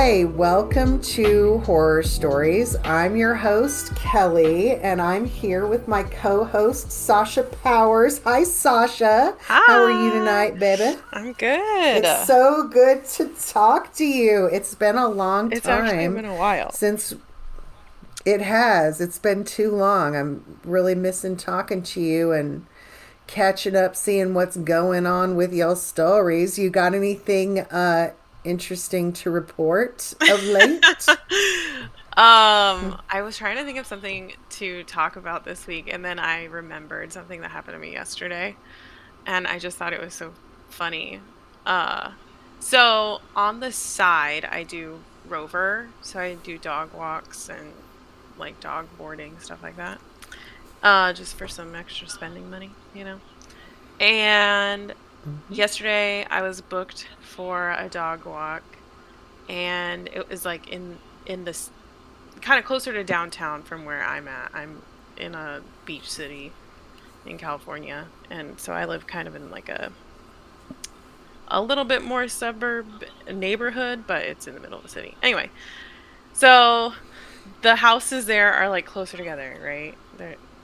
Hi, welcome to Horror Stories. I'm your host, Kelly, and I'm here with my co-host, Sasha Powers. Hi, Sasha. Hi. How are you tonight, baby? I'm good. It's so good to talk to you. It's been a long time. It's actually been a while. Since it has. It's been too long. I'm really missing talking to you and catching up, seeing what's going on with your stories. You got anything interesting to report of late? I was trying to think of something to talk about this week, and then I remembered something that happened to me yesterday, and I just thought it was so funny. So on the side, I do Rover, so I do dog walks and like dog boarding, stuff like that, just for some extra spending money, you know. And yesterday I was booked for a dog walk, and it was like in this kind of closer to downtown from where I'm at. I'm in a beach city in California, and so I live kind of in like a little bit more suburb neighborhood, but it's in the middle of the city. Anyway, so the houses there are like closer together, right?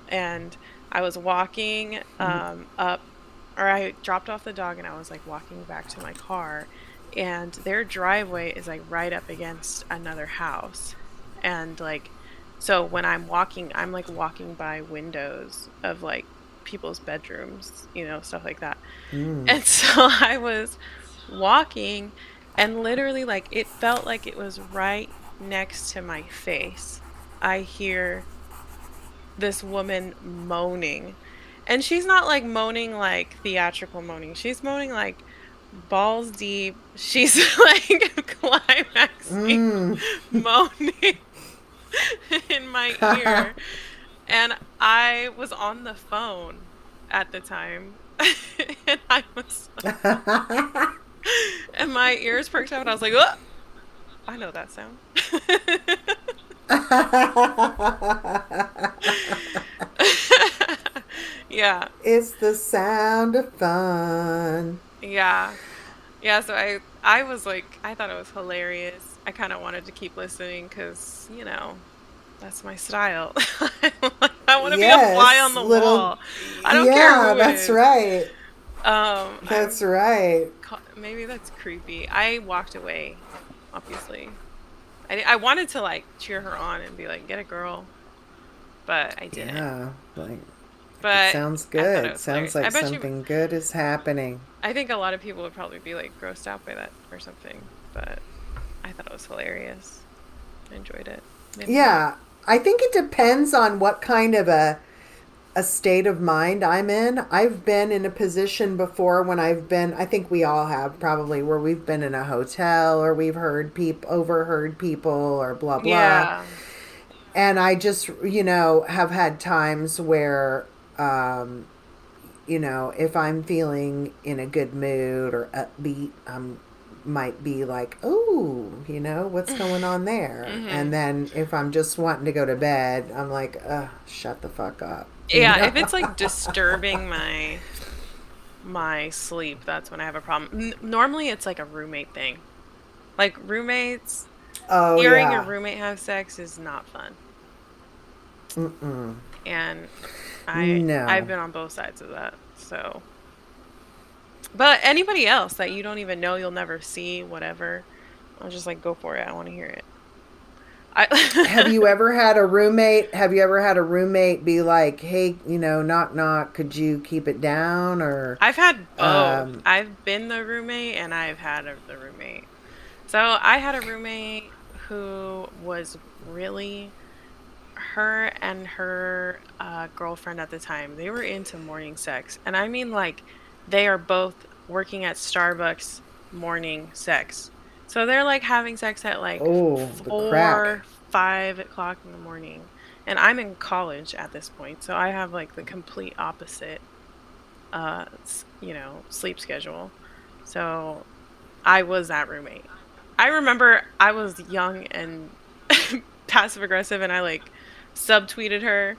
And I was walking up, or I dropped off the dog, and I was like walking back to my car, and their driveway is like right up against another house. And like, so when I'm walking, I'm like walking by windows of like people's bedrooms, you know, stuff like that. And so I was walking, and literally like it felt like it was right next to my face. I hear this woman moaning. And she's not like moaning like theatrical moaning. She's moaning like balls deep. She's like climaxing, moaning in my ear. And I was on the phone at the time. And I was like, and my ears perked up, and I was like, oh, I know that sound. Yeah. It's the sound of fun. Yeah. Yeah, so I was like, I thought it was hilarious. I kind of wanted to keep listening because, you know, that's my style. I want to be a fly on the wall. I don't care who that's is. Right. That's right. Maybe that's creepy. I walked away, obviously. I wanted to, like, cheer her on and be like, get a girl. But I didn't. Yeah, like... But it sounds good. It sounds hilarious. Like something good is happening. I think a lot of people would probably be like grossed out by that or something, but I thought it was hilarious. I enjoyed it. Yeah, I think it depends on what kind of a state of mind I'm in. I've been in a position before when I've been, I think we all have probably, where we've been in a hotel or we've heard overheard people or blah, blah. Yeah. And I just, you know, have had times where you know, if I'm feeling in a good mood or upbeat, might be like, oh, you know, what's going on there? Mm-hmm. And then if I'm just wanting to go to bed, I'm like, ugh, shut the fuck up. Yeah, if it's like disturbing my sleep, that's when I have a problem. Normally it's like a roommate thing. Like roommates, hearing a roommate have sex is not fun. Mm-mm. And I've been on both sides of that, so. But anybody else that you don't even know, you'll never see, whatever, I'll just like, go for it. I want to hear it. Have you ever had a roommate be like, hey, you know, knock, knock, could you keep it down? Or I've had both. I've been the roommate, and I've had the roommate. So I had a roommate who was really... Her and her girlfriend at the time, they were into morning sex. And I mean, like, they are both working at Starbucks morning sex. So they're, like, having sex at, like, 5 o'clock in the morning. And I'm in college at this point, so I have, like, the complete opposite, you know, sleep schedule. So I was that roommate. I remember I was young and passive-aggressive, and I, like... subtweeted her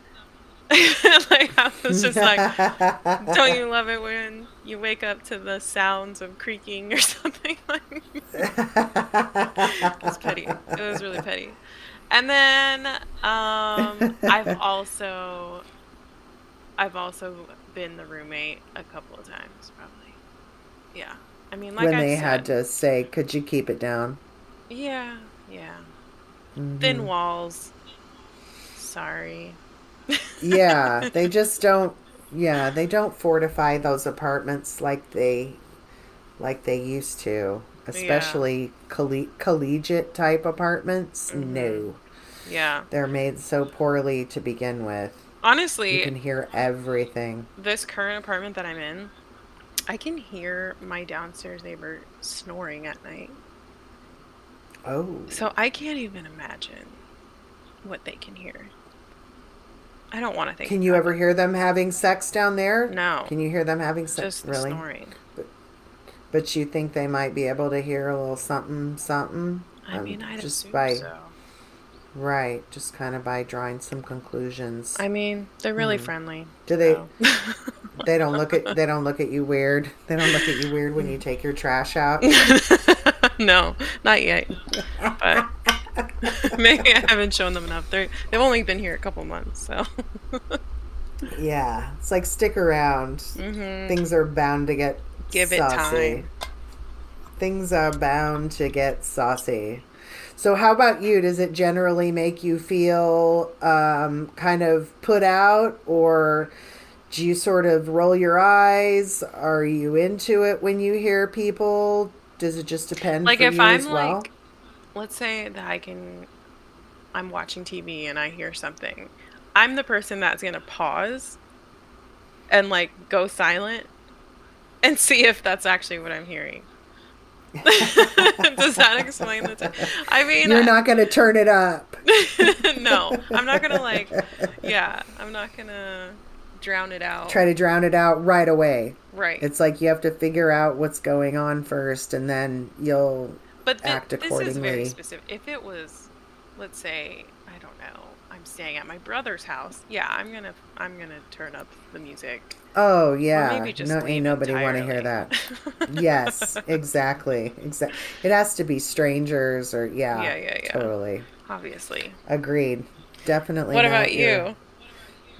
Like, I was just like, don't you love it when you wake up to the sounds of creaking or something? Like, it was petty. It was really petty. And then I've also been the roommate a couple of times, probably. Yeah. I mean, like, when they had to say, could you keep it down? Yeah, yeah. Mm-hmm. Thin walls. Sorry. Yeah, they just don't. Yeah, they don't fortify those apartments like they used to, especially collegiate type apartments. Mm-hmm. No. Yeah. They're made so poorly to begin with. Honestly, you can hear everything. This current apartment that I'm in, I can hear my downstairs neighbor snoring at night. Oh. So I can't even imagine what they can hear. I don't want to think. Can you ever hear them having sex down there? No. Can you hear them having sex? Just really? Snoring. But you think they might be able to hear a little something? I mean, I just by so. Right, just kind of by drawing some conclusions. I mean, they're really friendly. Do they? So. They don't look at you weird. They don't look at you weird when you take your trash out. No, not yet. But maybe I haven't shown them enough. They've only been here a couple months, so. Yeah, it's like, stick around. Mm-hmm. Things are bound to get saucy. So how about you? Does it generally make you feel kind of put out, or do you sort of roll your eyes? Are you into it when you hear people? Does it just depend? Like, if I'm like, let's say that I'm watching TV and I hear something, I'm the person that's gonna pause and like go silent and see if that's actually what I'm hearing. Does that explain the time? I mean, you're not gonna turn it up. No, I'm not gonna like. Yeah, I'm not gonna drown it out. Try to drown it out right away. Right. It's like you have to figure out what's going on first, and then you'll act accordingly. This is very specific. If it was, let's say, I don't know, I'm staying at my brother's house. Yeah, I'm gonna turn up the music. Oh yeah. Or maybe just ain't nobody want to hear that. Yes, exactly. Exactly. It has to be strangers or yeah. Totally. Obviously. Agreed. Definitely. What about you?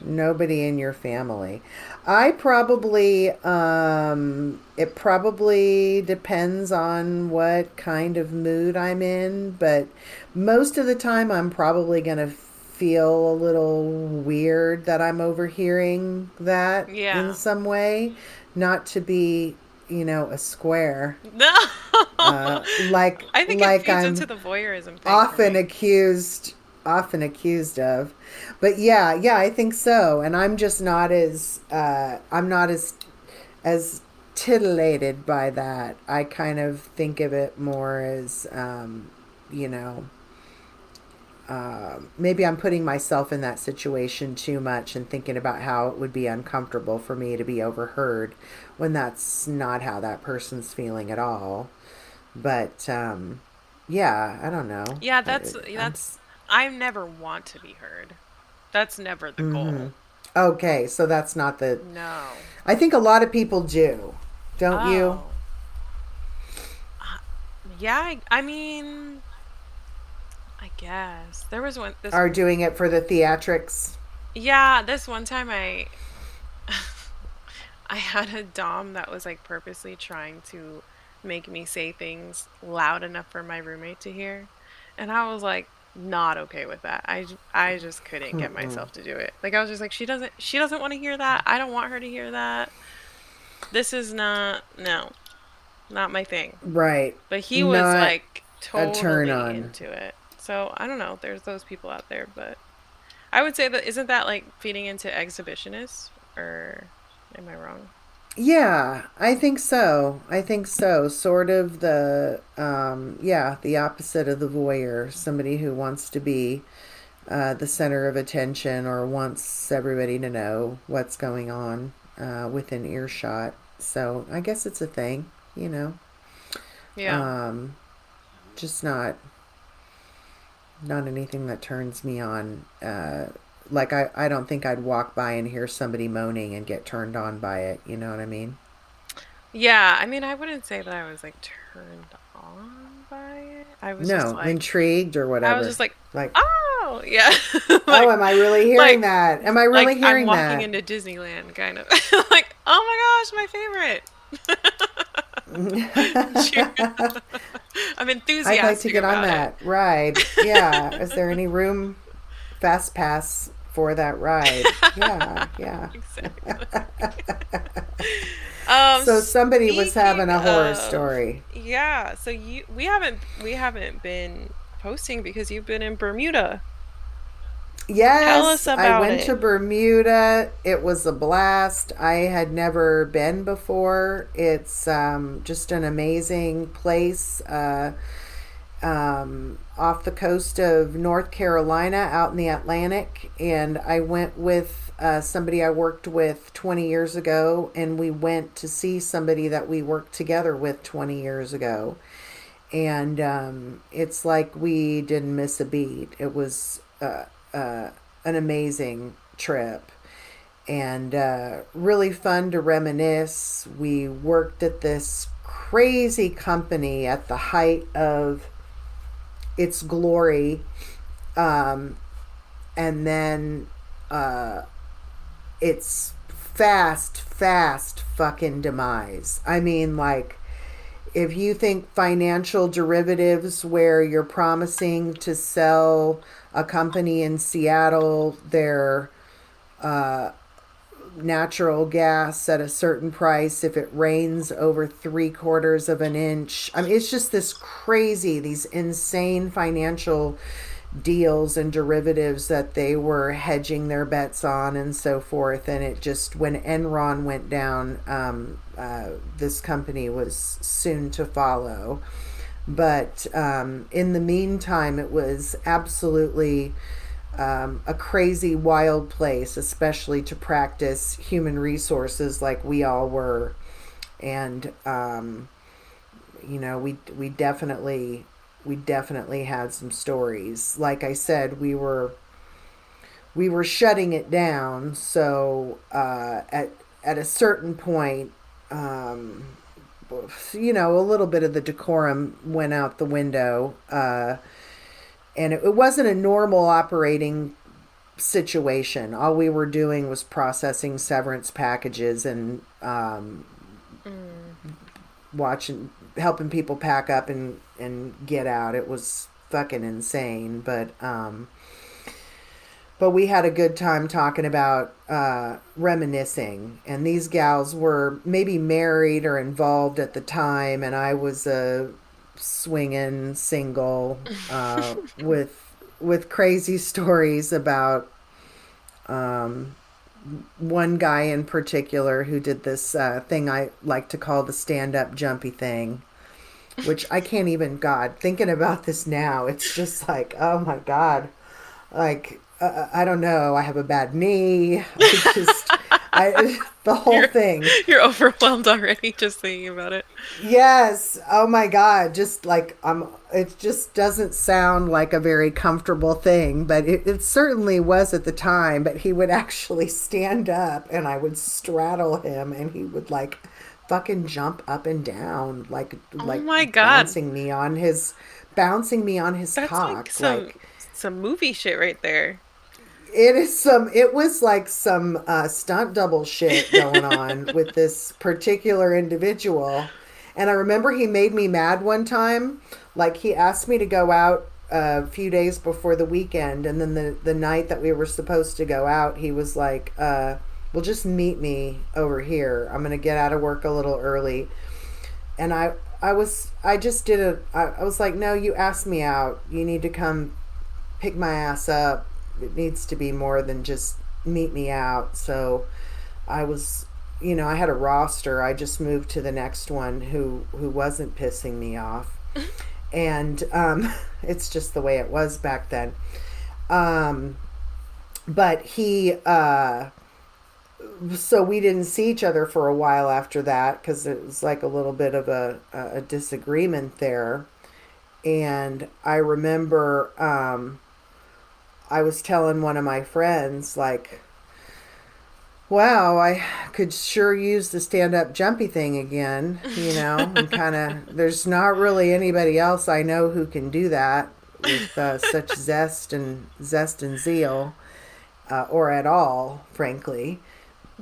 Nobody in your family. I probably, it probably depends on what kind of mood I'm in, but most of the time I'm probably going to feel a little weird that I'm overhearing that in some way. Not to be, you know, a square. No. Like, I think like it feeds into the voyeurism thing often accused of, but yeah, I think so. And I'm just not as I'm not as titillated by that. I kind of think of it more as maybe I'm putting myself in that situation too much and thinking about how it would be uncomfortable for me to be overheard when that's not how that person's feeling at all. But yeah, I don't know. Yeah, I never want to be heard. That's never the goal. Mm-hmm. Okay, so that's not the... No. I think a lot of people do. Don't you? Yeah, I mean... I guess. There was one... doing it for the theatrics? Yeah, this one time I had a dom that was like purposely trying to make me say things loud enough for my roommate to hear. And I was like, not okay with that. I just couldn't get myself to do it. Like, I was just like, she doesn't want to hear that. I don't want her to hear that. This is not my thing. Right. But he was not like totally into it. So I don't know. There's those people out there, but I would say that isn't that like feeding into exhibitionists, or am I wrong? Yeah, I think so. Sort of the, the opposite of the voyeur. Somebody who wants to be the center of attention or wants everybody to know what's going on within earshot. So I guess it's a thing, you know. Yeah. Just not anything that turns me on like, I don't think I'd walk by and hear somebody moaning and get turned on by it. You know what I mean? Yeah. I mean, I wouldn't say that I was, like, turned on by it. I was just, like, intrigued or whatever. I was just like oh, yeah. Like, oh, am I really hearing that? Am I really hearing that? I'm walking into Disneyland, kind of. Like, oh my gosh, my favorite. I'm enthusiastic. I'd like to get on that ride. Yeah. Is there any room fast pass for that ride? Yeah, yeah. Exactly. So somebody was having a horror story. Yeah. So we haven't been posting because you've been in Bermuda. Yes, tell us about I went to Bermuda. It was a blast. I had never been before. It's just an amazing place off the coast of North Carolina, out in the Atlantic. And I went with somebody I worked with 20 years ago, and we went to see somebody that we worked together with 20 years ago. And it's like we didn't miss a beat. It was an amazing trip, and really fun to reminisce. We worked at this crazy company at the height of its glory, and then its fast fucking demise. I mean, like, if you think financial derivatives where you're promising to sell a company in Seattle their natural gas at a certain price if it rains over 3/4 of an inch. I mean, it's just this crazy, these insane financial deals and derivatives that they were hedging their bets on and so forth. And it just, when Enron went down, this company was soon to follow. But in the meantime, it was absolutely a crazy, wild place, especially to practice human resources like we all were. And, you know, we definitely had some stories. Like I said, we were shutting it down. So at a certain point, you know, a little bit of the decorum went out the window. And it wasn't a normal operating situation. All we were doing was processing severance packages and watching, helping people pack up and get out. It was fucking insane. But we had a good time talking about reminiscing. And these gals were maybe married or involved at the time. And I was a swinging single with crazy stories about one guy in particular who did this thing I like to call the Stand Up Jumpy Thing, which I can't even, God, thinking about this now, it's just like, oh my God, like, I don't know. I have a bad knee. The whole thing. You're overwhelmed already just thinking about it. Yes. Oh my God. Just like, it just doesn't sound like a very comfortable thing, but it certainly was at the time. But he would actually stand up and I would straddle him and he would like fucking jump up and down. Like, oh like my God. Bouncing me on his That's cock. Like some movie shit right there. It was like some stunt double shit going on with this particular individual. And I remember he made me mad one time. Like, he asked me to go out a few days before the weekend. And then the night that we were supposed to go out, he was like, well, just meet me over here. I'm going to get out of work a little early. And I was like, no, you asked me out. You need to come pick my ass up. It needs to be more than just meet me out. So I was, you know, I had a roster. I just moved to the next one who wasn't pissing me off. And it's just the way it was back then. But he, so we didn't see each other for a while after that because it was like a little bit of a disagreement there. And I remember I was telling one of my friends, like, wow, I could sure use the stand-up jumpy thing again, you know, and kind of, there's not really anybody else I know who can do that with such zest and zeal, or at all, frankly.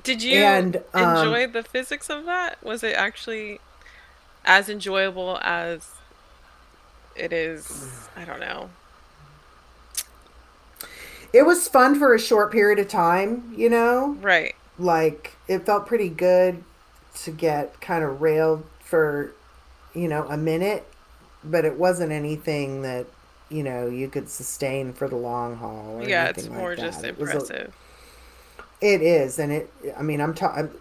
Did you enjoy the physics of that? Was it actually as enjoyable as it is? I don't know. It was fun for a short period of time, you know? Right. Like, it felt pretty good to get kind of railed for, you know, a minute, but it wasn't anything that, you know, you could sustain for the long haul. Or yeah, it's more like just that. Impressive. It is, and it. I mean,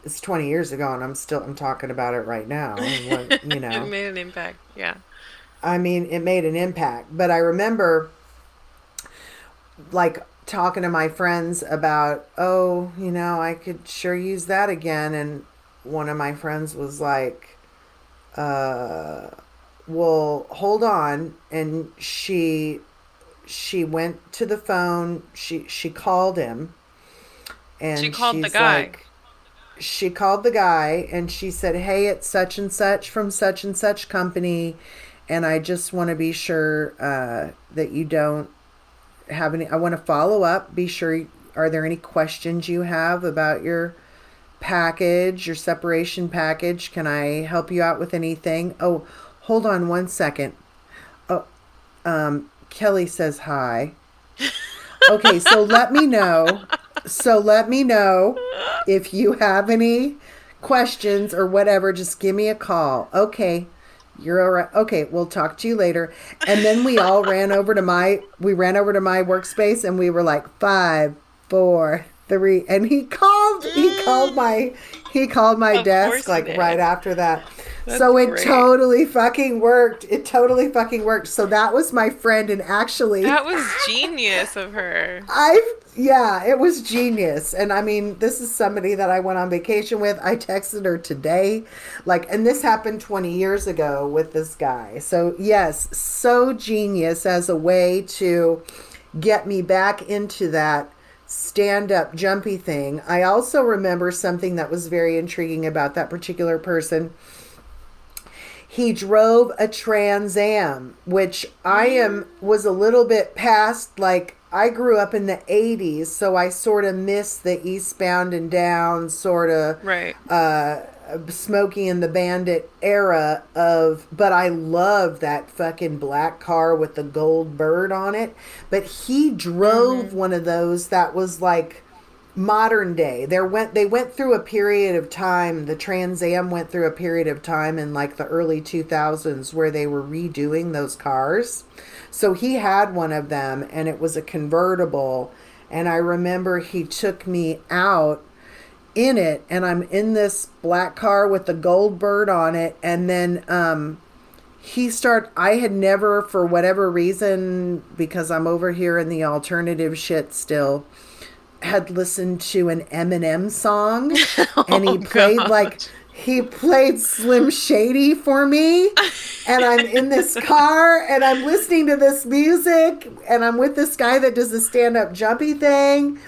it's 20 years ago, and I'm talking about it right now. And what, you know, it made an impact. Yeah, I mean, it made an impact. But I remember, like, talking to my friends about, oh, you know, I could sure use that again. And one of my friends was like, "Well, hold on," and she went to the phone. She called him. And she called the guy. Like, she called the guy and she said, hey, it's such and such from such and such company. And I just want to be sure that you don't have any. I want to follow up. Be sure. Are there any questions you have about your package, your separation package? Can I help you out with anything? Oh, hold on one second. Oh, Kelly says hi. Okay, so let me know. So let me know if you have any questions or whatever. Just give me a call. Okay. You're all right. Okay. We'll talk to you later. And then we all ran over to my workspace and we were like 5, 4, 3. And he called my desk like right after that. That's so it great. Totally fucking worked. It totally fucking worked. So that was my friend. And actually, that was genius of her. Yeah, it was genius. And I mean, this is somebody that I went on vacation with. I texted her today. Like, and this happened 20 years ago with this guy. So yes, so genius as a way to get me back into that stand-up jumpy thing. I also remember something that was very intriguing about that particular person. He drove a Trans Am, which was a little bit past, like, I grew up in the 80s, so I sort of missed the eastbound and down sort of right. Smokey and the Bandit era of, but I love that fucking black car with the gold bird on it. But he drove one of those that was like modern day. They went through a period of time, the Trans Am went through a period of time in like the early 2000s where they were redoing those cars. So he had one of them, and it was a convertible. And I remember he took me out in it, and I'm in this black car with the gold bird on it. And then I had never, for whatever reason, because I'm over here in the alternative shit still, had listened to an Eminem song. And he played He played Slim Shady for me, and I'm in this car, and I'm listening to this music, and I'm with this guy that does the stand-up jumpy thing,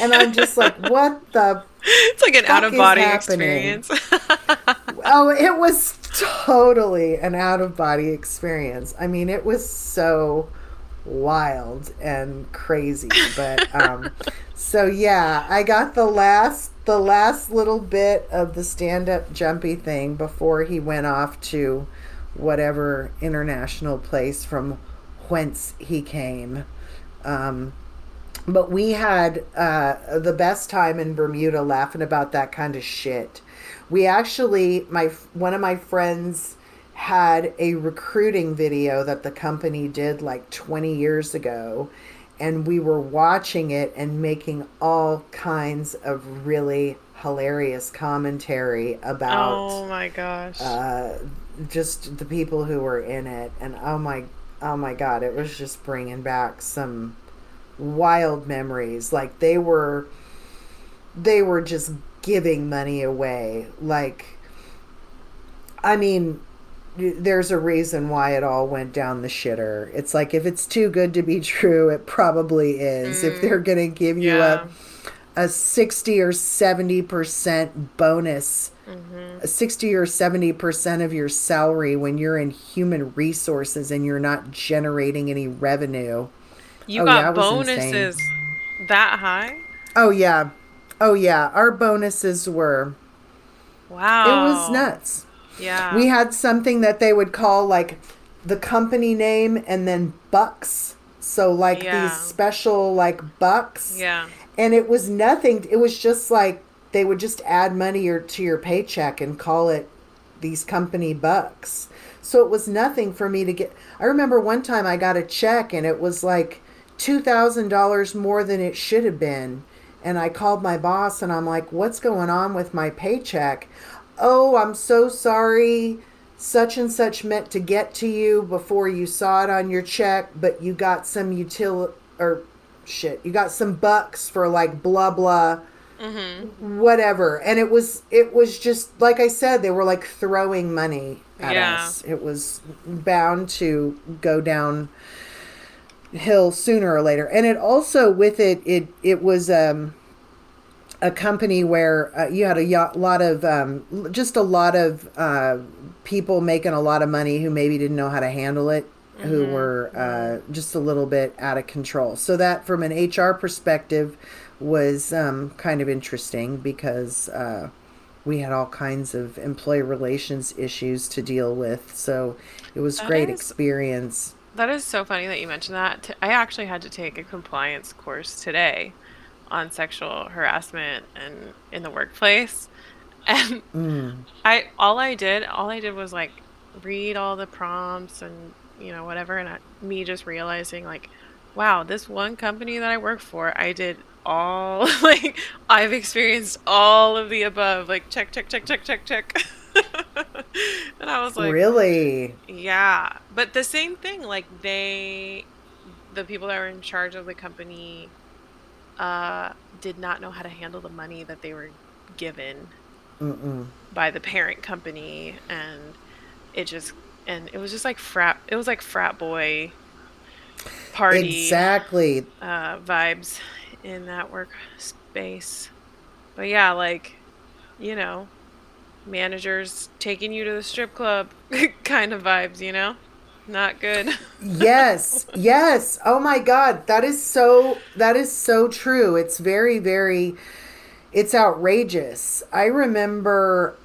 and I'm just like, what the It's like an out-of-body experience. Oh, it was totally an out-of-body experience. I mean, it was so wild and crazy, but so yeah, I got the last little bit of the stand-up jumpy thing before he went off to whatever international place from whence he came. But we had the best time in Bermuda laughing about that kind of shit. We actually, one of my friends had a recruiting video that the company did like 20 years ago. And we were watching it and making all kinds of really hilarious commentary about... Oh, my gosh. Just the people who were in it. And oh my God, it was just bringing back some wild memories. Like, they were just giving money away. Like, I mean... there's a reason why it all went down the shitter. It's like, if it's too good to be true, it probably is. If they're going to give you a 60 or 70% bonus, 60 or 70% of your salary when you're in human resources and you're not generating any revenue. You got bonuses that high? Oh, yeah. Oh, yeah. Our bonuses were... Wow. It was nuts. Yeah. We had something that they would call, like, the company name and then bucks. So, like, these special, like, bucks. Yeah. And it was nothing. It was just, like, they would just add money to your paycheck and call it these company bucks. So it was nothing for me to get. I remember one time I got a check and it was, like, $2,000 more than it should have been. And I called my boss and I'm like, what's going on with my paycheck? Oh, I'm so sorry. Such and such meant to get to you before you saw it on your check, but you got some you got some bucks for like blah, blah, whatever. And it was just, like I said, they were like throwing money at us. It was bound to go downhill sooner or later. And it also with it was a company where you had a lot of people making a lot of money who maybe didn't know how to handle it, who were just a little bit out of control. So that from an HR perspective was kind of interesting because we had all kinds of employee relations issues to deal with. So it was a great experience. That is so funny that you mentioned that. I actually had to take a compliance course today on sexual harassment and in the workplace. And all I did was like read all the prompts and, you know, whatever. And me just realizing like, wow, this one company that I work for, I did all like, I've experienced all of the above, like check, check, check, check, check, check. And I was like, really? Yeah. But the same thing, like the people that were in charge of the company did not know how to handle the money that they were given by the parent company. And it was like frat boy party vibes in that work space. But yeah, like, you know, managers taking you to the strip club kind of vibes, you know? Not good. Yes. Oh my God. That is so true. It's very, very, it's outrageous. I remember,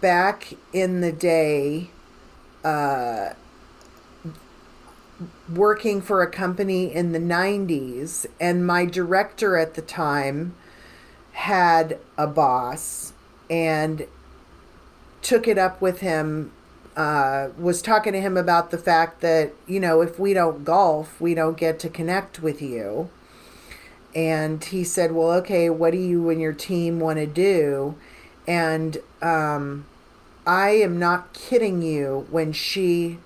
back in the day, working for a company in the 90s, and my director at the time had a boss and took it up with him, was talking to him about the fact that, you know, if we don't golf, we don't get to connect with you. And he said, well, okay, what do you and your team want to do? And I am not kidding you when she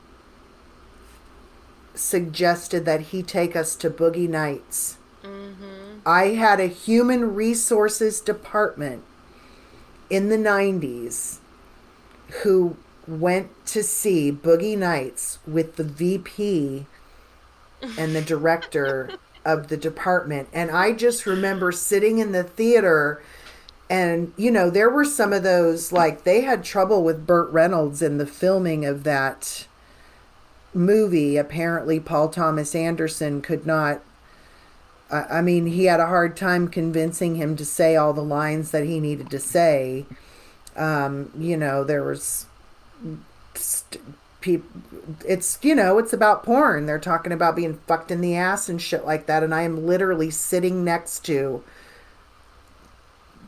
suggested that he take us to Boogie Nights. I had a human resources department in the 90s who went to see Boogie Nights with the VP and the director of the department. And I just remember sitting in the theater and, you know, there were some of those, like, they had trouble with Burt Reynolds in the filming of that movie. Apparently Paul Thomas Anderson could not, I mean, he had a hard time convincing him to say all the lines that he needed to say. You know, there was... It's, you know, it's about porn. They're talking about being fucked in the ass and shit like that. And I am literally sitting next to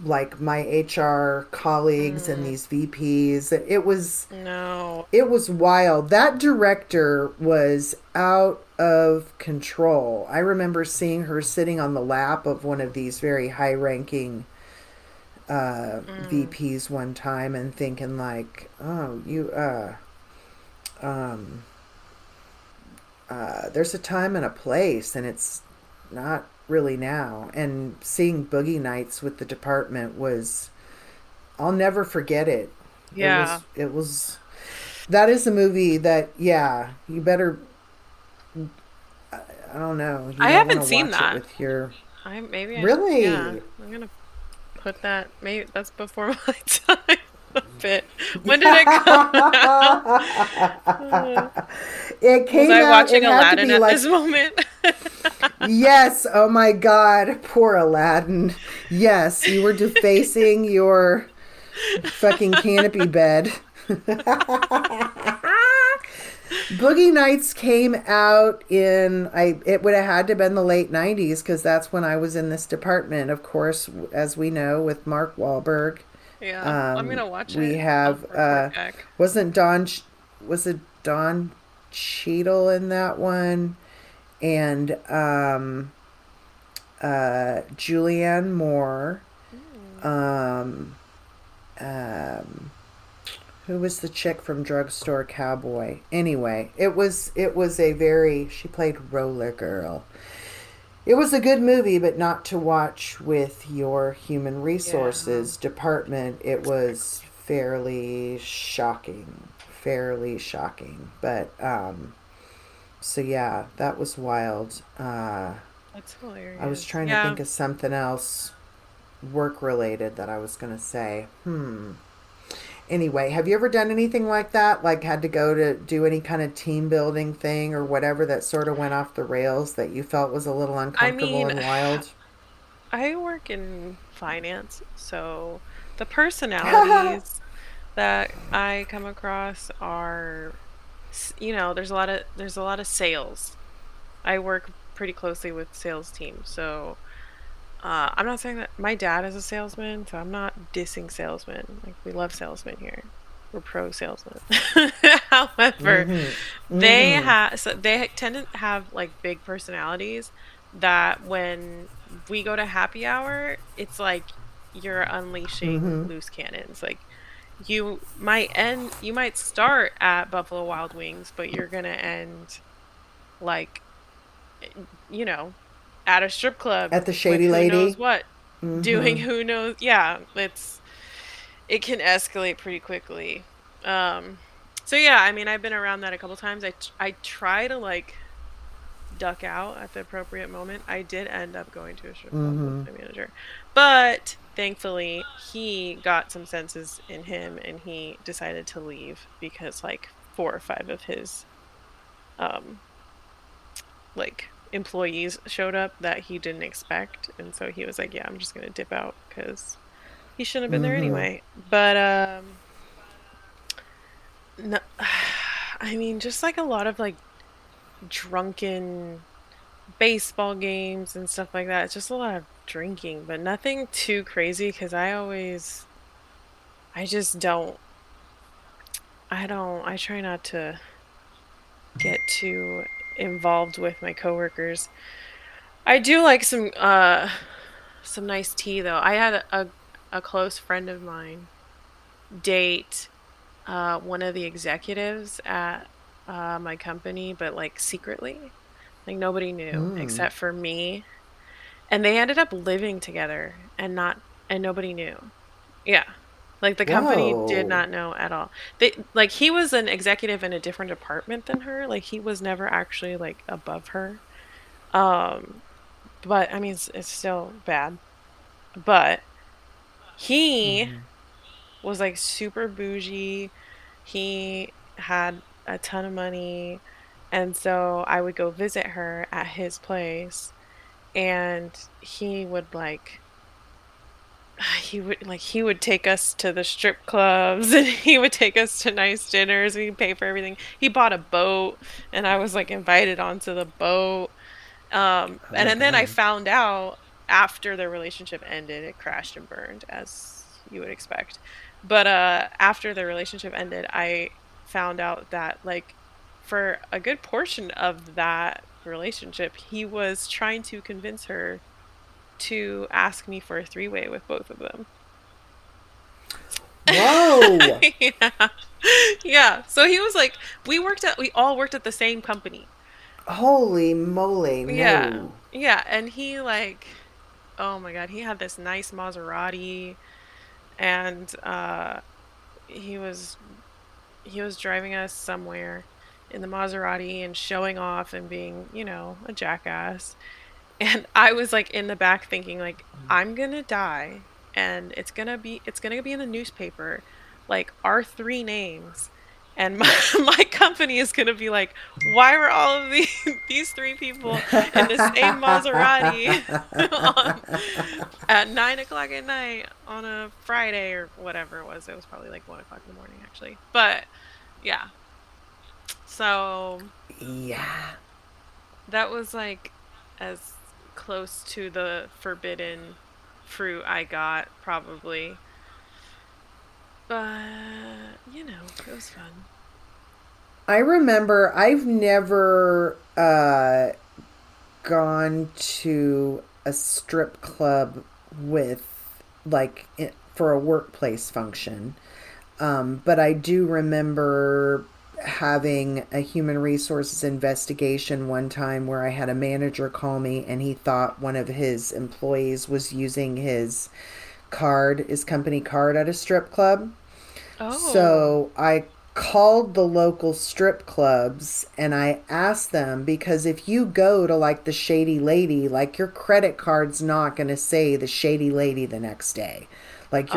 like my HR colleagues and these VPs. It was wild. That director was out of control. I remember seeing her sitting on the lap of one of these very high ranking VPs one time and thinking like, oh, you there's a time and a place and it's not really now. And seeing Boogie Nights with the department was, I'll never forget it. Yeah. It was That is a movie that, yeah, you better. I don't know. I haven't seen that. With your, really? Yeah, I'm gonna put that. Maybe that's before my time. A bit. When did it come out? It came out. Was I watching Aladdin at this moment? Yes. Oh my God, poor Aladdin. Yes, you were defacing your fucking canopy bed. Boogie Nights came out in, it would have had to been the late 90s, because that's when I was in this department, of course, as we know, with Mark Wahlberg. Yeah, I'm going to watch it. We have, was it Don Cheadle in that one? And Julianne Moore. Who was the chick from Drugstore Cowboy? Anyway, it was a very, she played Roller Girl. It was a good movie, but not to watch with your human resources department. It was fairly shocking. But, so yeah, that was wild. That's hilarious. I was trying to think of something else work related that I was going to say. Anyway, have you ever done anything like that? Like had to go to do any kind of team building thing or whatever that sort of went off the rails that you felt was a little uncomfortable and wild? I work in finance, so the personalities that I come across are, you know, there's a lot of sales. I work pretty closely with sales teams, so I'm not saying that my dad is a salesman, so I'm not dissing salesmen. Like, we love salesmen here. We're pro salesmen. However, they tend to have like big personalities that when we go to happy hour, it's like you're unleashing loose cannons. Like you might start at Buffalo Wild Wings, but you're going to end like, you know, at a strip club at the Shady Lady, who knows what, doing who knows. Yeah, it can escalate pretty quickly. So yeah, I mean, I've been around that a couple times. I try to like duck out at the appropriate moment. I did end up going to a strip club with the manager, but thankfully he got some senses in him and he decided to leave because like 4 or 5 of his like employees showed up that he didn't expect, and so he was like, yeah, I'm just gonna dip out because he shouldn't have been there anyway. But no, I mean, just like a lot of like drunken baseball games and stuff like that. It's just a lot of drinking, but nothing too crazy, because I try not to get too involved with my coworkers. I do like some nice tea though. I had a close friend of mine date one of the executives at my company, but like secretly, like nobody knew except for me, and they ended up living together and nobody knew. Yeah, like the company did not know at all. He was an executive in a different department than her. Like he was never actually like above her. But I mean, it's still bad. But he was like super bougie. He had a ton of money. And so I would go visit her at his place, and he would take us to the strip clubs, and he would take us to nice dinners, and he'd pay for everything. He bought a boat, and I was like invited onto the boat. And then I found out after their relationship ended, it crashed and burned, as you would expect. But after their relationship ended, I found out that like for a good portion of that relationship, he was trying to convince her to ask me for a 3-way with both of them. Whoa. yeah. So he was like, we all worked at the same company. Holy moly. No. Yeah. And he like, oh my God, he had this nice Maserati, and he was he was driving us somewhere in the Maserati and showing off and being, you know, a jackass. And I was like in the back thinking like, I'm going to die and it's going to be in the newspaper, like our three names. And my company is going to be like, why were all of these three people in the same Maserati at 9:00 at night on a Friday or whatever it was? It was probably like 1:00 in the morning, actually. But yeah. So yeah, that was like as close to the forbidden fruit I got, probably. But, you know, it was fun. I remember I've never gone to a strip club with, like, for a workplace function. But I do remember having a human resources investigation one time where I had a manager call me and he thought one of his employees was using his card, his company card, at a strip club. Oh. So I called the local strip clubs and I asked them, because if you go to like the Shady Lady, like your credit card's not going to say the Shady Lady the next day. Like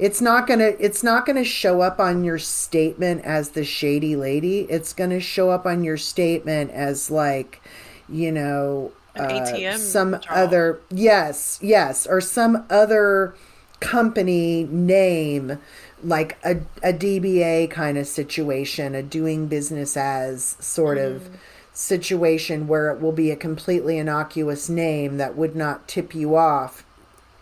it's not going to show up on your statement as the Shady Lady. It's going to show up on your statement as like, you know, ATM some withdrawal. Other yes or some other company name, like a DBA kind of situation, a doing business as sort of situation, where it will be a completely innocuous name that would not tip you off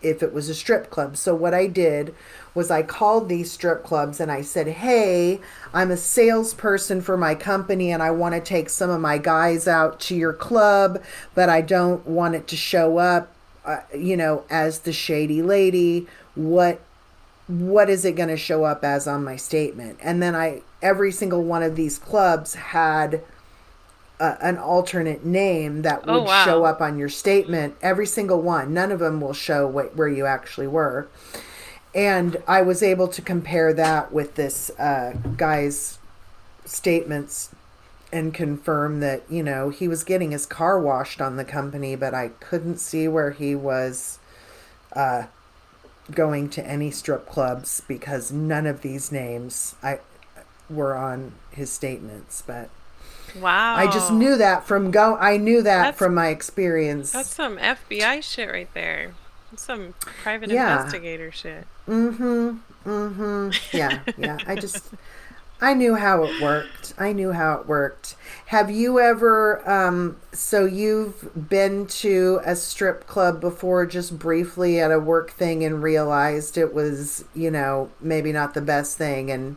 if it was a strip club. So what I did was I called these strip clubs and I said, hey, I'm a salesperson for my company and I want to take some of my guys out to your club, but I don't want it to show up, you know, as the Shady Lady. What is it going to show up as on my statement? And then every single one of these clubs had an alternate name that would show up on your statement. Every single one. None of them will show where you actually were. And I was able to compare that with this guy's statements and confirm that, you know, he was getting his car washed on the company, but I couldn't see where he was going to any strip clubs because none of these names were on his statements. But wow, I just knew that from my experience. That's some FBI shit right there. That's some private investigator shit. Yeah. I knew how it worked. Have you ever, so you've been to a strip club before, just briefly at a work thing, and realized it was, you know, maybe not the best thing, and,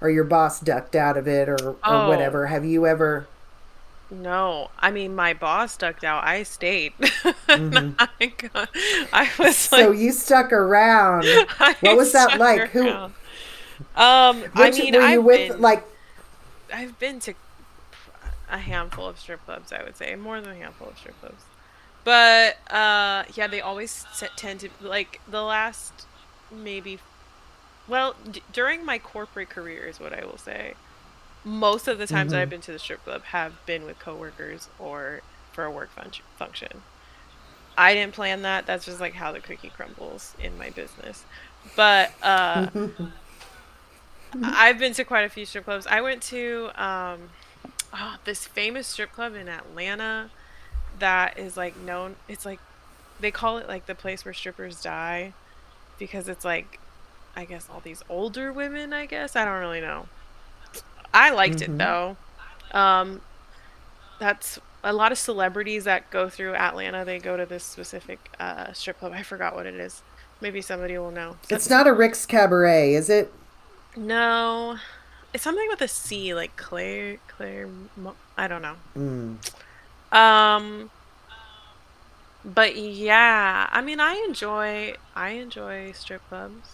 or your boss ducked out of it or whatever. Have you ever? No, I mean, my boss ducked out. I stayed. Mm-hmm. I was so like... So you stuck around. What was that like? Around. Who? I've been to a handful of strip clubs, I would say. More than a handful of strip clubs. But, yeah, they always tend to... Like, the last maybe... Well, during my corporate career is what I will say. Most of the times that I've been to the strip club have been with coworkers or for a work function. I didn't plan that. That's just like how the cookie crumbles in my business. But I've been to quite a few strip clubs. I went to this famous strip club in Atlanta that is like known. It's like they call it like the place where strippers die, because it's like, I guess, all these older women, I guess. I don't really know. I liked it though. That's a lot of celebrities that go through Atlanta. They go to this specific strip club. I forgot what it is. Maybe somebody will know. It's not a Rick's Cabaret, is it? No, it's something with a C, like Claire. I don't know. But yeah, I mean, I enjoy strip clubs.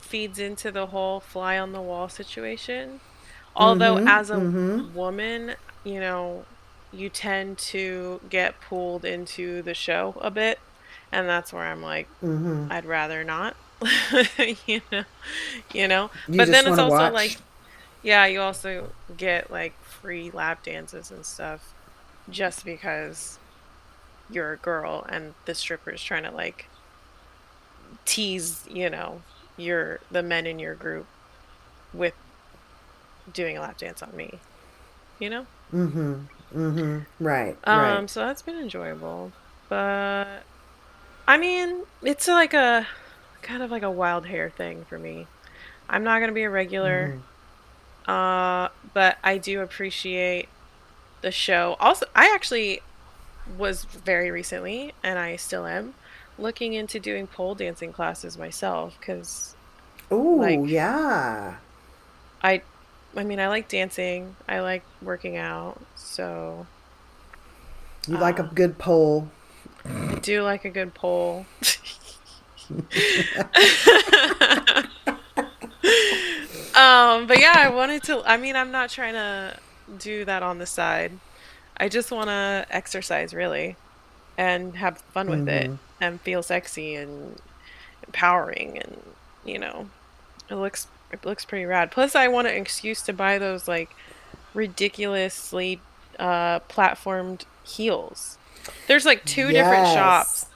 Feeds into the whole fly on the wall situation. Although as a woman, you know, you tend to get pulled into the show a bit, and that's where I'm like, I'd rather not. you know. But then it's also like, yeah, you also get like free lap dances and stuff just because you're a girl and the stripper's trying to like tease, you know, the men in your group with doing a lap dance on me, you know? Right. Right. So that's been enjoyable, but I mean, it's like a kind of like a wild hair thing for me. I'm not going to be a regular, but I do appreciate the show. Also, I actually was very recently, and I still am, looking into doing pole dancing classes myself, because I mean, I like dancing. I like working out. So you like a good pole. I do like a good pole. But yeah, I wanted to. I mean, I'm not trying to do that on the side. I just want to exercise, really, and have fun with it, and feel sexy and empowering, and you know, it looks pretty rad. Plus, I want an excuse to buy those like ridiculously platformed heels. There's like two different shops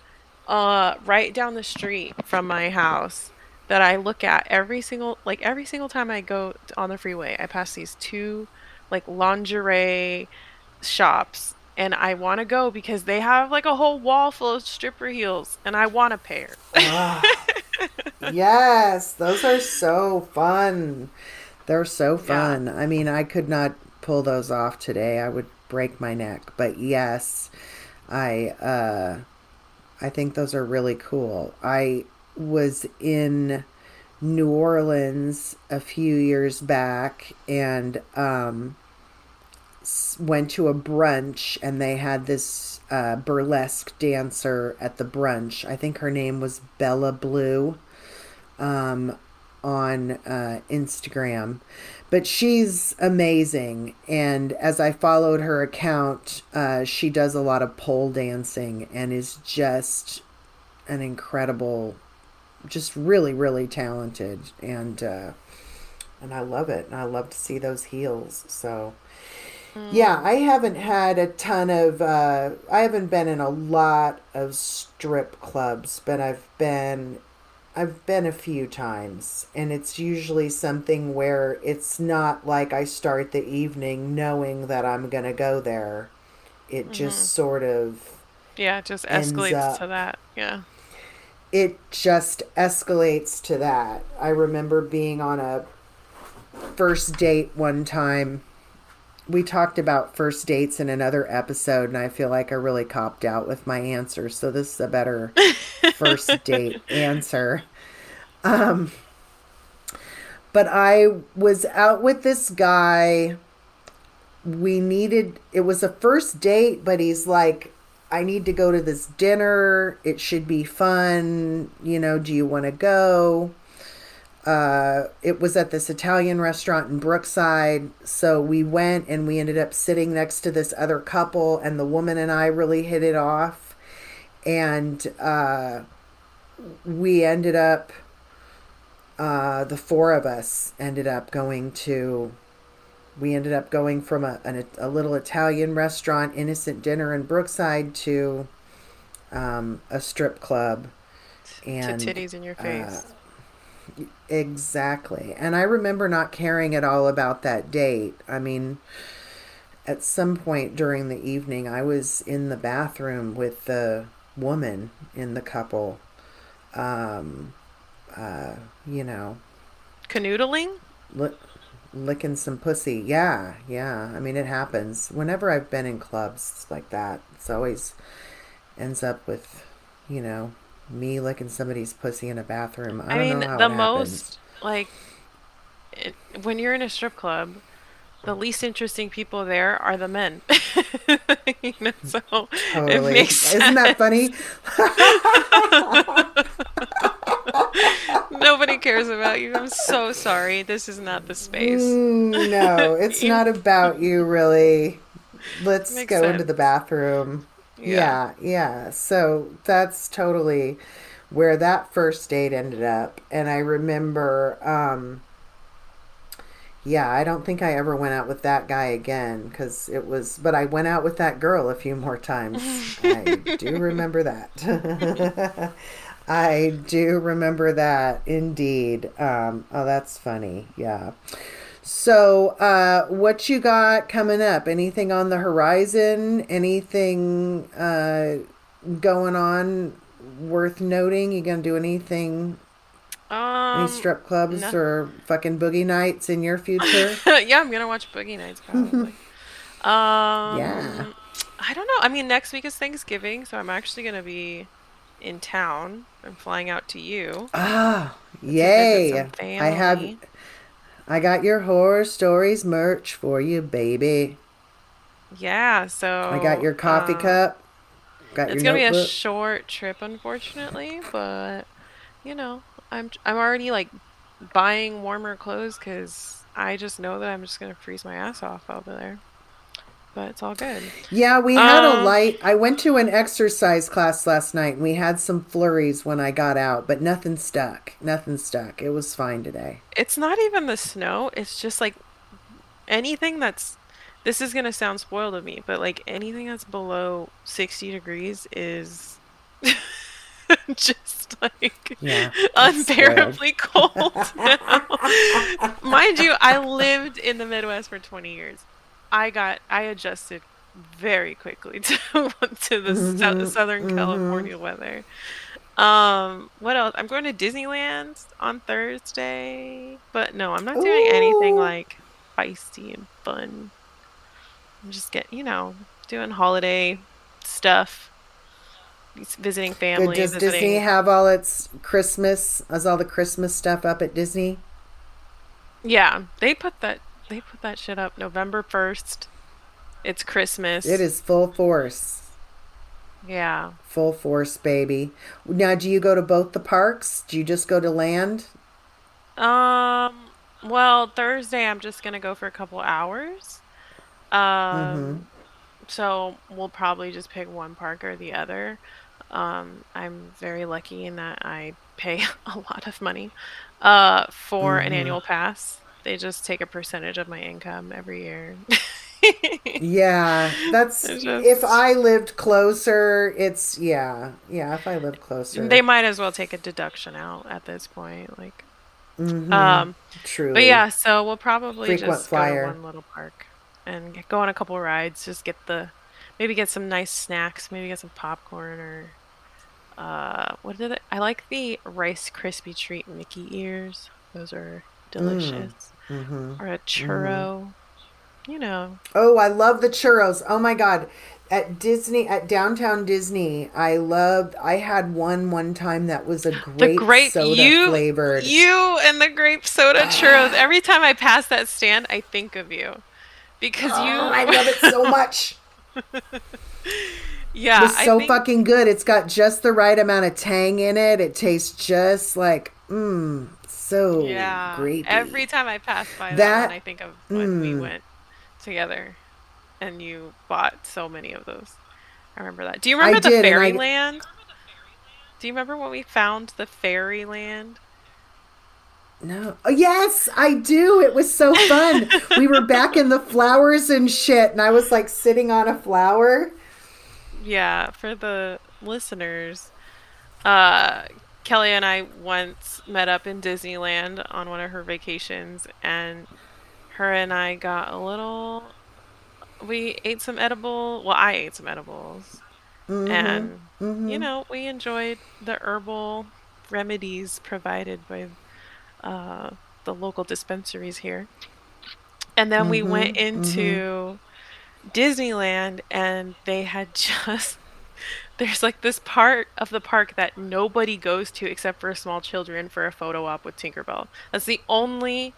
right down the street from my house that I look at every single time I go on the freeway. I pass these two like lingerie shops, and I want to go because they have like a whole wall full of stripper heels, and I want a pair. Yes, those are so fun. They're so fun. Yeah. I mean, I could not pull those off today. I would break my neck. But yes, I think those are really cool. I was in New Orleans a few years back and went to a brunch, and they had this burlesque dancer at the brunch. I think her name was Bella Blue on Instagram. But she's amazing, and as I followed her account, she does a lot of pole dancing and is just an incredible, just really, really talented, and I love it, and I love to see those heels. So yeah, I haven't had a ton of I haven't been in a lot of strip clubs, but I've been a few times, and it's usually something where it's not like I start the evening knowing that I'm going to go there. It just sort of... Yeah, it just escalates to that. Yeah. It just escalates to that. I remember being on a first date one time. We talked about first dates in another episode, and I feel like I really copped out with my answer. So this is a better first date answer. But I was out with this guy. It was a first date, but he's like, I need to go to this dinner. It should be fun. You know, do you want to go? It was at this Italian restaurant in Brookside. So we went, and we ended up sitting next to this other couple, and the woman and I really hit it off. And we ended up, the four of us ended up going to, we ended up going from a little Italian restaurant, innocent dinner in Brookside, to a strip club. And, to titties in your face. Exactly. And I remember not caring at all about that date. I mean, at some point during the evening, I was in the bathroom with the woman in the couple, you know. Canoodling? Licking some pussy. Yeah, yeah. I mean, it happens. Whenever I've been in clubs like that, it's always ends up with, you know, me licking somebody's pussy in a bathroom. I mean, how the most, like, when you're in a strip club, the least interesting people there are the men. You know, so totally. It makes sense. Isn't that funny? Nobody cares about you. I'm so sorry. This is not the space. No, it's not about you, really. Let's go into the bathroom. Yeah. So that's totally where that first date ended up. And I remember, yeah, I don't think I ever went out with that guy again, because it was, but I went out with that girl a few more times. I do remember that. I do remember that indeed. Oh, that's funny. Yeah. So, what you got coming up? Anything on the horizon? Anything going on worth noting? You gonna do anything? Any strip clubs or fucking Boogie Nights in your future? Yeah, I'm gonna watch Boogie Nights probably. Yeah. I don't know. I mean, next week is Thanksgiving, so I'm actually gonna be in town. I'm flying out to you. Ah, yay! I got your Horror Stories merch for you, baby. Yeah, so... I got your coffee cup. Got your notebook. It's going to be a short trip, unfortunately, but, you know, I'm already, like, buying warmer clothes because I just know that I'm just going to freeze my ass off over there. But it's all good. Yeah, we had I went to an exercise class last night, and we had some flurries when I got out, but nothing stuck. Nothing stuck. It was fine today. It's not even the snow. It's just, like, anything that's... This is going to sound spoiled of me, but, like, anything that's below 60 degrees is... just like unbearably cold now. Mind you, I lived in the Midwest for 20 years. I adjusted very quickly to the Southern California weather. What else? I'm going to Disneyland on Thursday, but no, I'm not doing anything like feisty and fun. I'm just doing holiday stuff, visiting family. Does Disney have all its Christmas? Is all the Christmas stuff up at Disney? Yeah, They put that shit up November 1st. It's Christmas. It is full force. Yeah. Full force, baby. Now, do you go to both the parks? Do you just go to land? Well, Thursday I'm just going to go for a couple hours. So we'll probably just pick one park or the other. I'm very lucky in that I pay a lot of money for an annual pass. They just take a percentage of my income every year. Yeah, that's if I lived closer, it's if I lived closer, they might as well take a deduction out at this point. Like, true. But yeah, so we'll probably just go to one little park and go on a couple rides. Just get some nice snacks. Maybe get some popcorn or I like the Rice Krispie Treat Mickey ears. Those are delicious. Or a churro, Oh, I love the churros. Oh my God. At Downtown Disney, I had one time that was a grape soda flavored. You and the grape soda churros. Every time I pass that stand, I think of you because I love it so much. Yeah. It's so fucking good. It's got just the right amount of tang in it. It tastes just like, so great. Every time I pass by that one, I think of when we went together and you bought so many of those. I remember that. Do you remember the Fairyland? Do you remember when we found the Fairyland? No. Oh, yes, I do. It was so fun. We were back in the flowers and shit, and I was like sitting on a flower. Yeah, for the listeners, Kelly and I once met up in Disneyland on one of her vacations, and her and I got we ate some edible. Well, I ate some edibles, and we enjoyed the herbal remedies provided by the local dispensaries here. And then we went into Disneyland, and they had just. There's like this part of the park that nobody goes to except for small children for a photo op with Tinkerbell. That's the only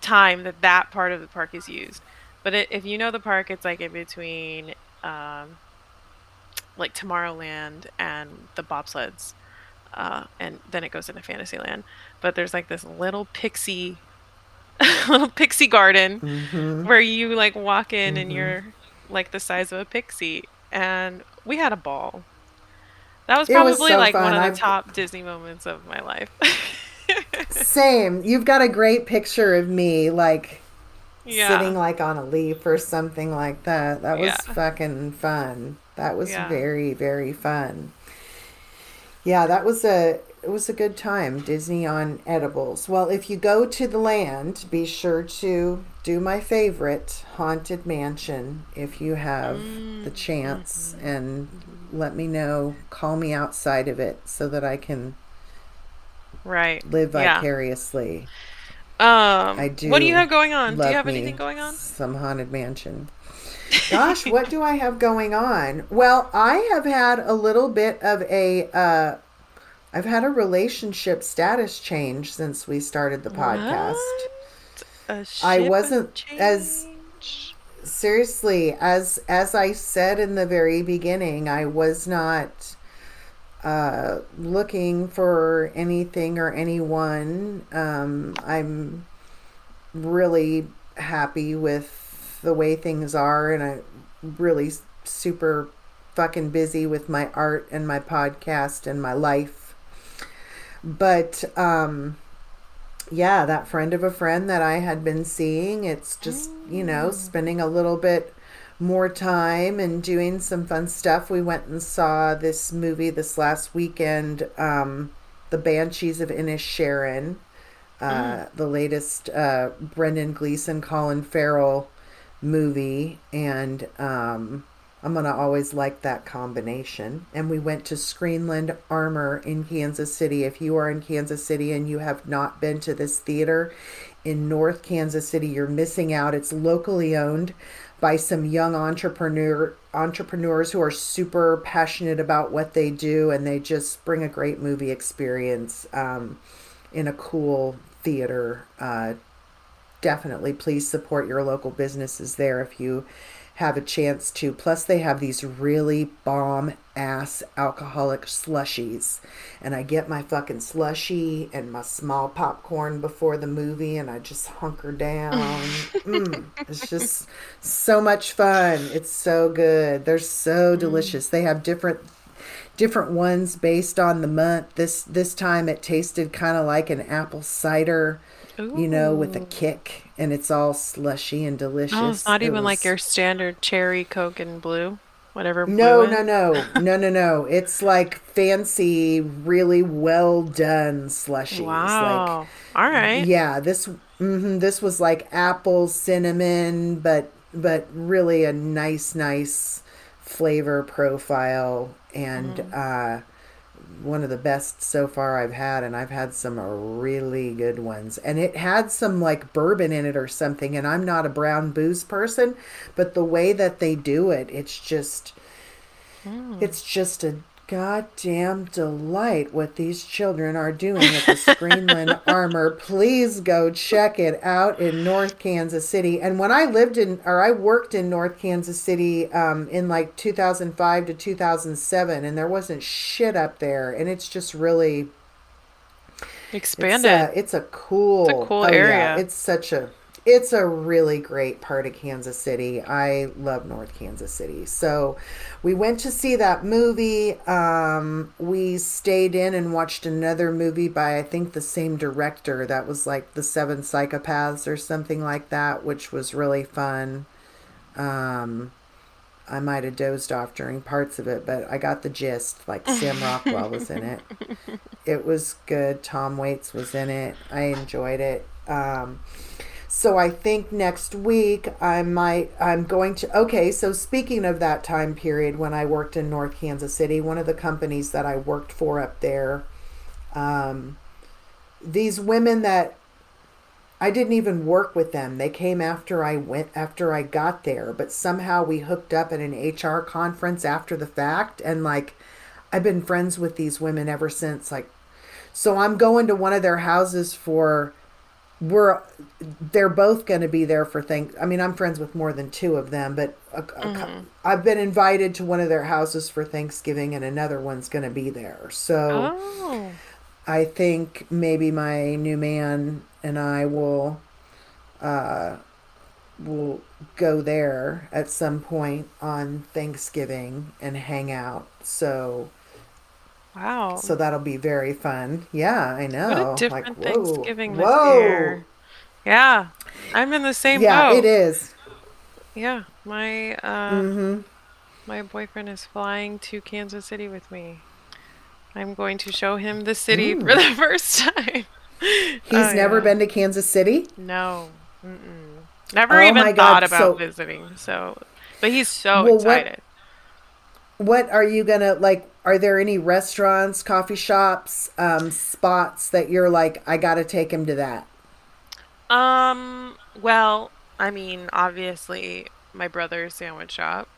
time that part of the park is used. But if you know the park, it's like in between like Tomorrowland and the bobsleds. And then it goes into Fantasyland. But there's like this little pixie, garden where you like walk in and you're like the size of a pixie. And we had a ball. That was probably one of the top Disney moments of my life. Same. You've got a great picture of me sitting on a leaf or something like that. That was fucking fun. That was very, very fun. Yeah, that was it was a good time. Disney on edibles. Well, if you go to the land, be sure to do my favorite, Haunted Mansion, if you have the chance, and let me know, call me outside of it so that I can live vicariously. What do you have going on? Do you have anything going on? Some Haunted Mansion. Gosh, what do I have going on? Well, I have had a little bit of a relationship status change since we started the podcast. What? I wasn't as seriously as I said in the very beginning. I was not looking for anything or anyone. I'm really happy with the way things are, and I'm really super fucking busy with my art and my podcast and my life. But yeah, that friend of a friend that I had been seeing, it's just, spending a little bit more time and doing some fun stuff. We went and saw this movie this last weekend, The Banshees of Inisherin, the latest Brendan Gleeson, Colin Farrell movie. And I'm going to always like that combination. And we went to Screenland Armor in Kansas City. If you are in Kansas City and you have not been to this theater in North Kansas City, you're missing out. It's locally owned by some young entrepreneurs who are super passionate about what they do, and they just bring a great movie experience in a cool theater. Definitely please support your local businesses there if you have a chance to. Plus, they have these really bomb ass alcoholic slushies, and I get my fucking slushie and my small popcorn before the movie, and I just hunker down. It's just so much fun. It's so good. They're so delicious. They have different ones based on the month. This time it tasted kind of like an apple cider. Ooh. With a kick, and it's all slushy and delicious. Oh, it's not even like your standard cherry Coke and blue, whatever. No. It's like fancy, really well done slushies. Wow. All right. Yeah, this this was like apple cinnamon, but really a nice flavor profile, and one of the best so far I've had, and I've had some really good ones. And it had some bourbon in it or something, and I'm not a brown booze person, but the way that they do it, it's just a goddamn delight what these children are doing at the Screenland Armor. Please go check it out in North Kansas City. And when I worked in North Kansas City in 2005 to 2007, and there wasn't shit up there, and it's just really expanded. It's a cool area. Yeah, it's a really great part of Kansas City. I love North Kansas City. So we went to see that movie. We stayed in and watched another movie by, I think, the same director. That was The Seven Psychopaths or something like that, which was really fun. I might have dozed off during parts of it, but I got the gist. Sam Rockwell was in it. It was good. Tom Waits was in it. I enjoyed it. So I think next week I'm going to, okay, so speaking of that time period when I worked in North Kansas City, one of the companies that I worked for up there, these women that I didn't even work with them. They came after I got there, but somehow we hooked up at an HR conference after the fact. And I've been friends with these women ever since. So I'm going to one of their houses they're both going to be there for things. I mean, I'm friends with more than two of them, but I've been invited to one of their houses for Thanksgiving, and another one's going to be there. So I think maybe my new man and I will go there at some point on Thanksgiving and hang out. So Wow. So that'll be very fun. Yeah, I know. What a different Thanksgiving this year. Yeah. I'm in the same boat. Yeah, it is. Yeah. My my boyfriend is flying to Kansas City with me. I'm going to show him the city for the first time. He's never been to Kansas City? No. Mm-mm. Never even thought about visiting. So, but he's so excited. What are you going to, like, are there any restaurants, coffee shops, spots that you're like, I got to take him to that? Well, I mean, obviously my brother's sandwich shop.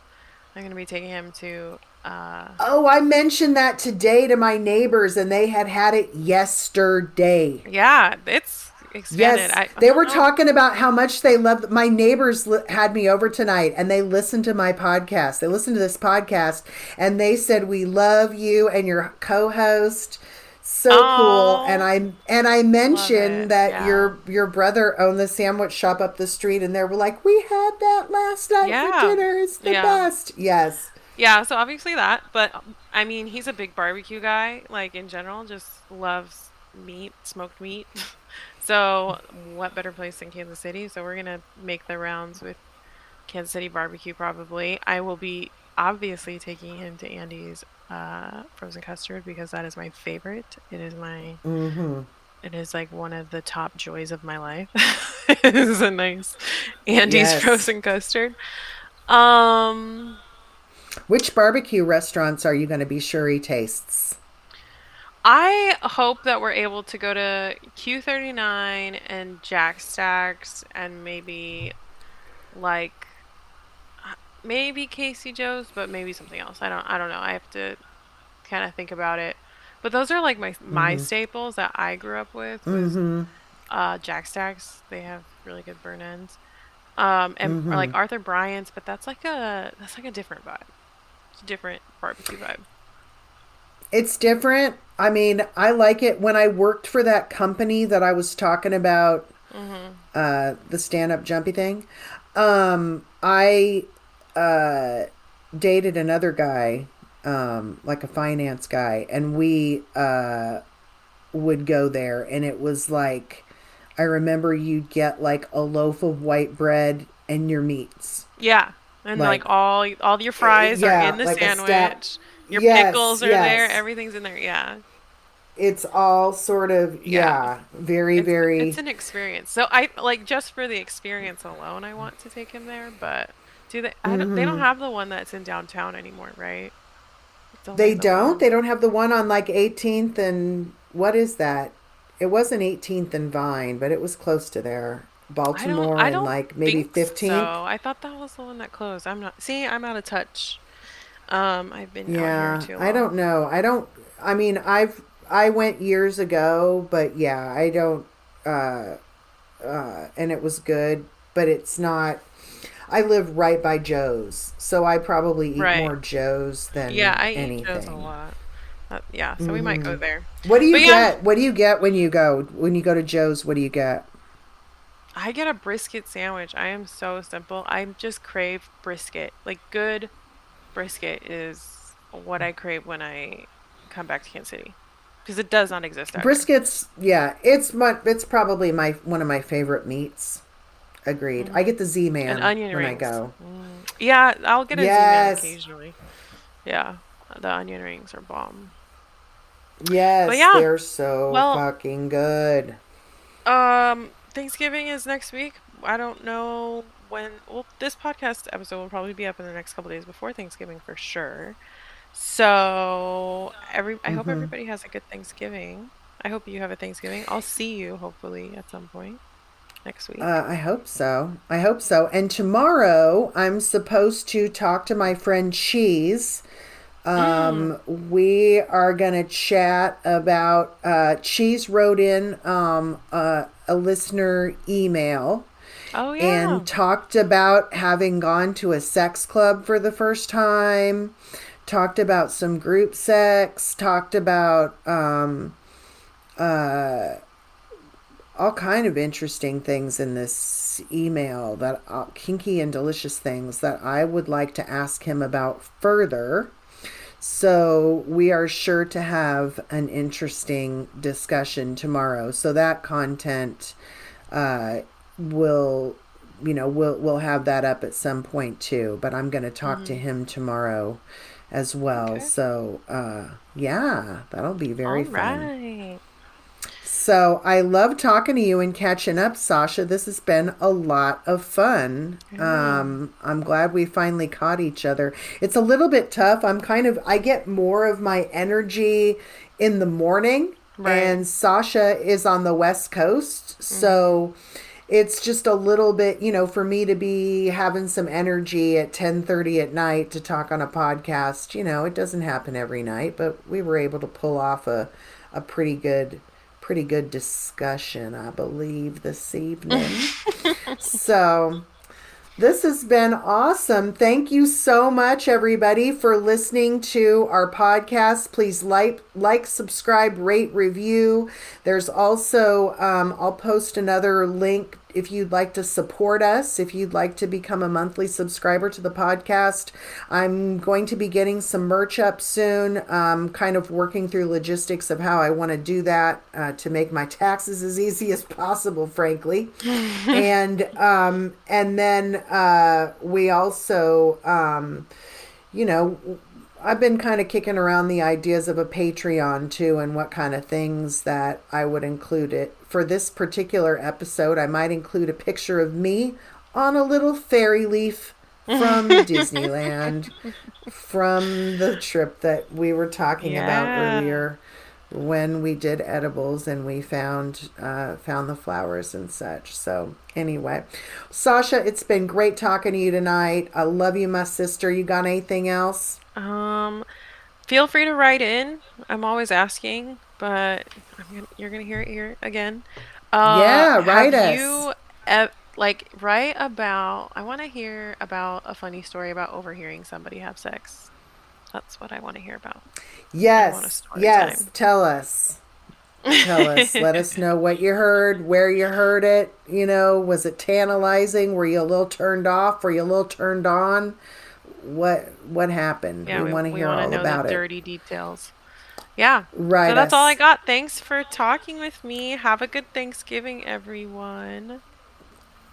I'm going to be taking him to, I mentioned that today to my neighbors and they had it yesterday. Yeah. It's expanded. Yes, they were talking about how much they loved. My neighbors had me over tonight and they listened to my podcast. They listened to this podcast and they said, we love you and your co-host. So cool. And I mentioned that your brother owned the sandwich shop up the street and they were like, we had that last night for dinner. It's the best. Yes. Yeah. So obviously that, but I mean, he's a big barbecue guy, like in general, just loves meat, smoked meat. So what better place than Kansas City? So we're going to make the rounds with Kansas City barbecue probably. I will be obviously taking him to Andy's frozen custard because that is my favorite. It is my it is like one of the top joys of my life. It is a nice Andy's frozen custard. Which barbecue restaurants are you going to be sure he tastes? I hope that we're able to go to Q39 and Jack Stacks and maybe Casey Joe's, but maybe something else. I don't know. I have to kind of think about it. But those are like my staples that I grew up with. Jack Stacks. They have really good burn ends. And or like Arthur Bryant's, but that's like a different vibe. It's a different barbecue vibe. It's different. I mean, I like it. When I worked for that company that I was talking about, the Stand Up Jumpy Thing, I dated another guy, like a finance guy, and we would go there, and it was like, I remember you'd get like a loaf of white bread and your meats. Yeah, and like all your fries are in the sandwich. Your pickles are there. Everything's in there. Yeah. It's all sort of, very. It's an experience. So I like, just for the experience alone, I want to take him there, but do they, they don't have the one that's in downtown anymore, right? They don't have the one on like 18th and what is that? It wasn't 18th and Vine, but it was close to there. Baltimore I don't and like maybe 15th. So I thought that was the one that closed. I'm out of touch. I've been out here too long. I don't know. I went years ago, but I don't, and it was good, but it's not, I live right by Joe's, so I probably eat more Joe's than anything. I eat Joe's a lot. So we might go there. What do you get? What do you get when you go to Joe's? What do you get? I get a brisket sandwich. I am so simple. I just crave brisket. Like good brisket is what I crave when I come back to Kansas City because it does not exist out here. It's probably one of my favorite meats. Agreed. I get the Z-Man and onion rings. I go. Yeah, I'll get a Z-Man occasionally. Yeah, the onion rings are bomb. Yes, they're so fucking good. Thanksgiving is next week. I don't know when. Well, this podcast episode will probably be up in the next couple days before Thanksgiving for sure. So I hope everybody has a good Thanksgiving. I hope you have a Thanksgiving. I'll see you hopefully at some point next week. I hope so. And tomorrow I'm supposed to talk to my friend Cheese. We are gonna chat about Cheese wrote in a listener email and talked about having gone to a sex club for the first time, talked about some group sex, talked about all kind of interesting things in this email that kinky and delicious things that I would like to ask him about further. So we are sure to have an interesting discussion tomorrow. So that content will, you know, we'll have that up at some point too. But I'm going to talk to him tomorrow as well. Okay. So yeah, that'll be very fun. Right. So I love talking to you and catching up, Sasha. This has been a lot of fun. Mm-hmm. I'm glad we finally caught each other. It's a little bit tough. I get more of my energy in the morning, right, and Sasha is on the West Coast. Mm-hmm. So it's just a little bit, you know, for me to be having some energy at 10:30 at night to talk on a podcast, you know, it doesn't happen every night, but we were able to pull off a pretty good discussion, I believe, this evening. So this has been awesome. Thank you so much, everybody, for listening to our podcast. Please like, subscribe, rate, review. There's also, I'll post another link if you'd like to support us, if you'd like to become a monthly subscriber to the podcast. I'm going to be getting some merch up soon, kind of working through logistics of how I want to do that to make my taxes as easy as possible, frankly. And then we also, you know, I've been kind of kicking around the ideas of a Patreon too, and what kind of things that I would include it. For this particular episode, I might include a picture of me on a little fairy leaf from Disneyland, from the trip that we were talking about earlier when we did edibles and we found the flowers and such. So anyway, Sasha, it's been great talking to you tonight. I love you, my sister. You got anything else? Feel free to write in. I'm always asking, but you're gonna hear it here again. Write us. I want to hear about a funny story about overhearing somebody have sex. That's what I want to hear about. Yes. Tell us. Let us know what you heard, where you heard it. You know, was it tantalizing? Were you a little turned off? Were you a little turned on? What happened? Yeah, we want to hear all about it. Dirty details. Yeah. Right. So that's all I got. Thanks for talking with me. Have a good Thanksgiving, everyone.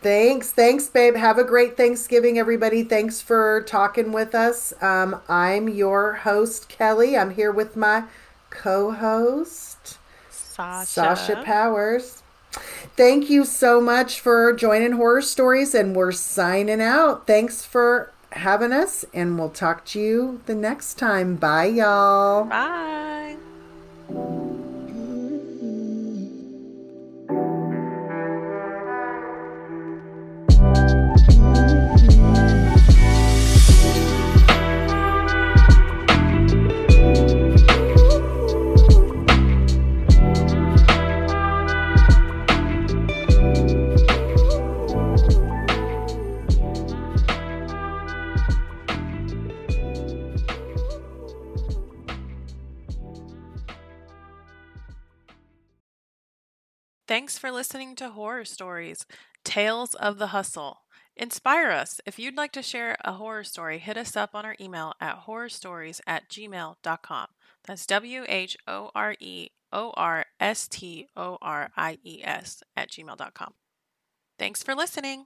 Thanks, babe. Have a great Thanksgiving, everybody. Thanks for talking with us. I'm your host, Kelly. I'm here with my co-host, Sasha Powers. Thank you so much for joining Horror Stories, and we're signing out. Thanks for having us, and we'll talk to you the next time. Bye, y'all. Bye. Thanks for listening to Horror Stories, Tales of the Hustle. Inspire us. If you'd like to share a horror story, hit us up on our email at horrorstories@gmail.com. That's WHOREORSTORIES @gmail.com. Thanks for listening.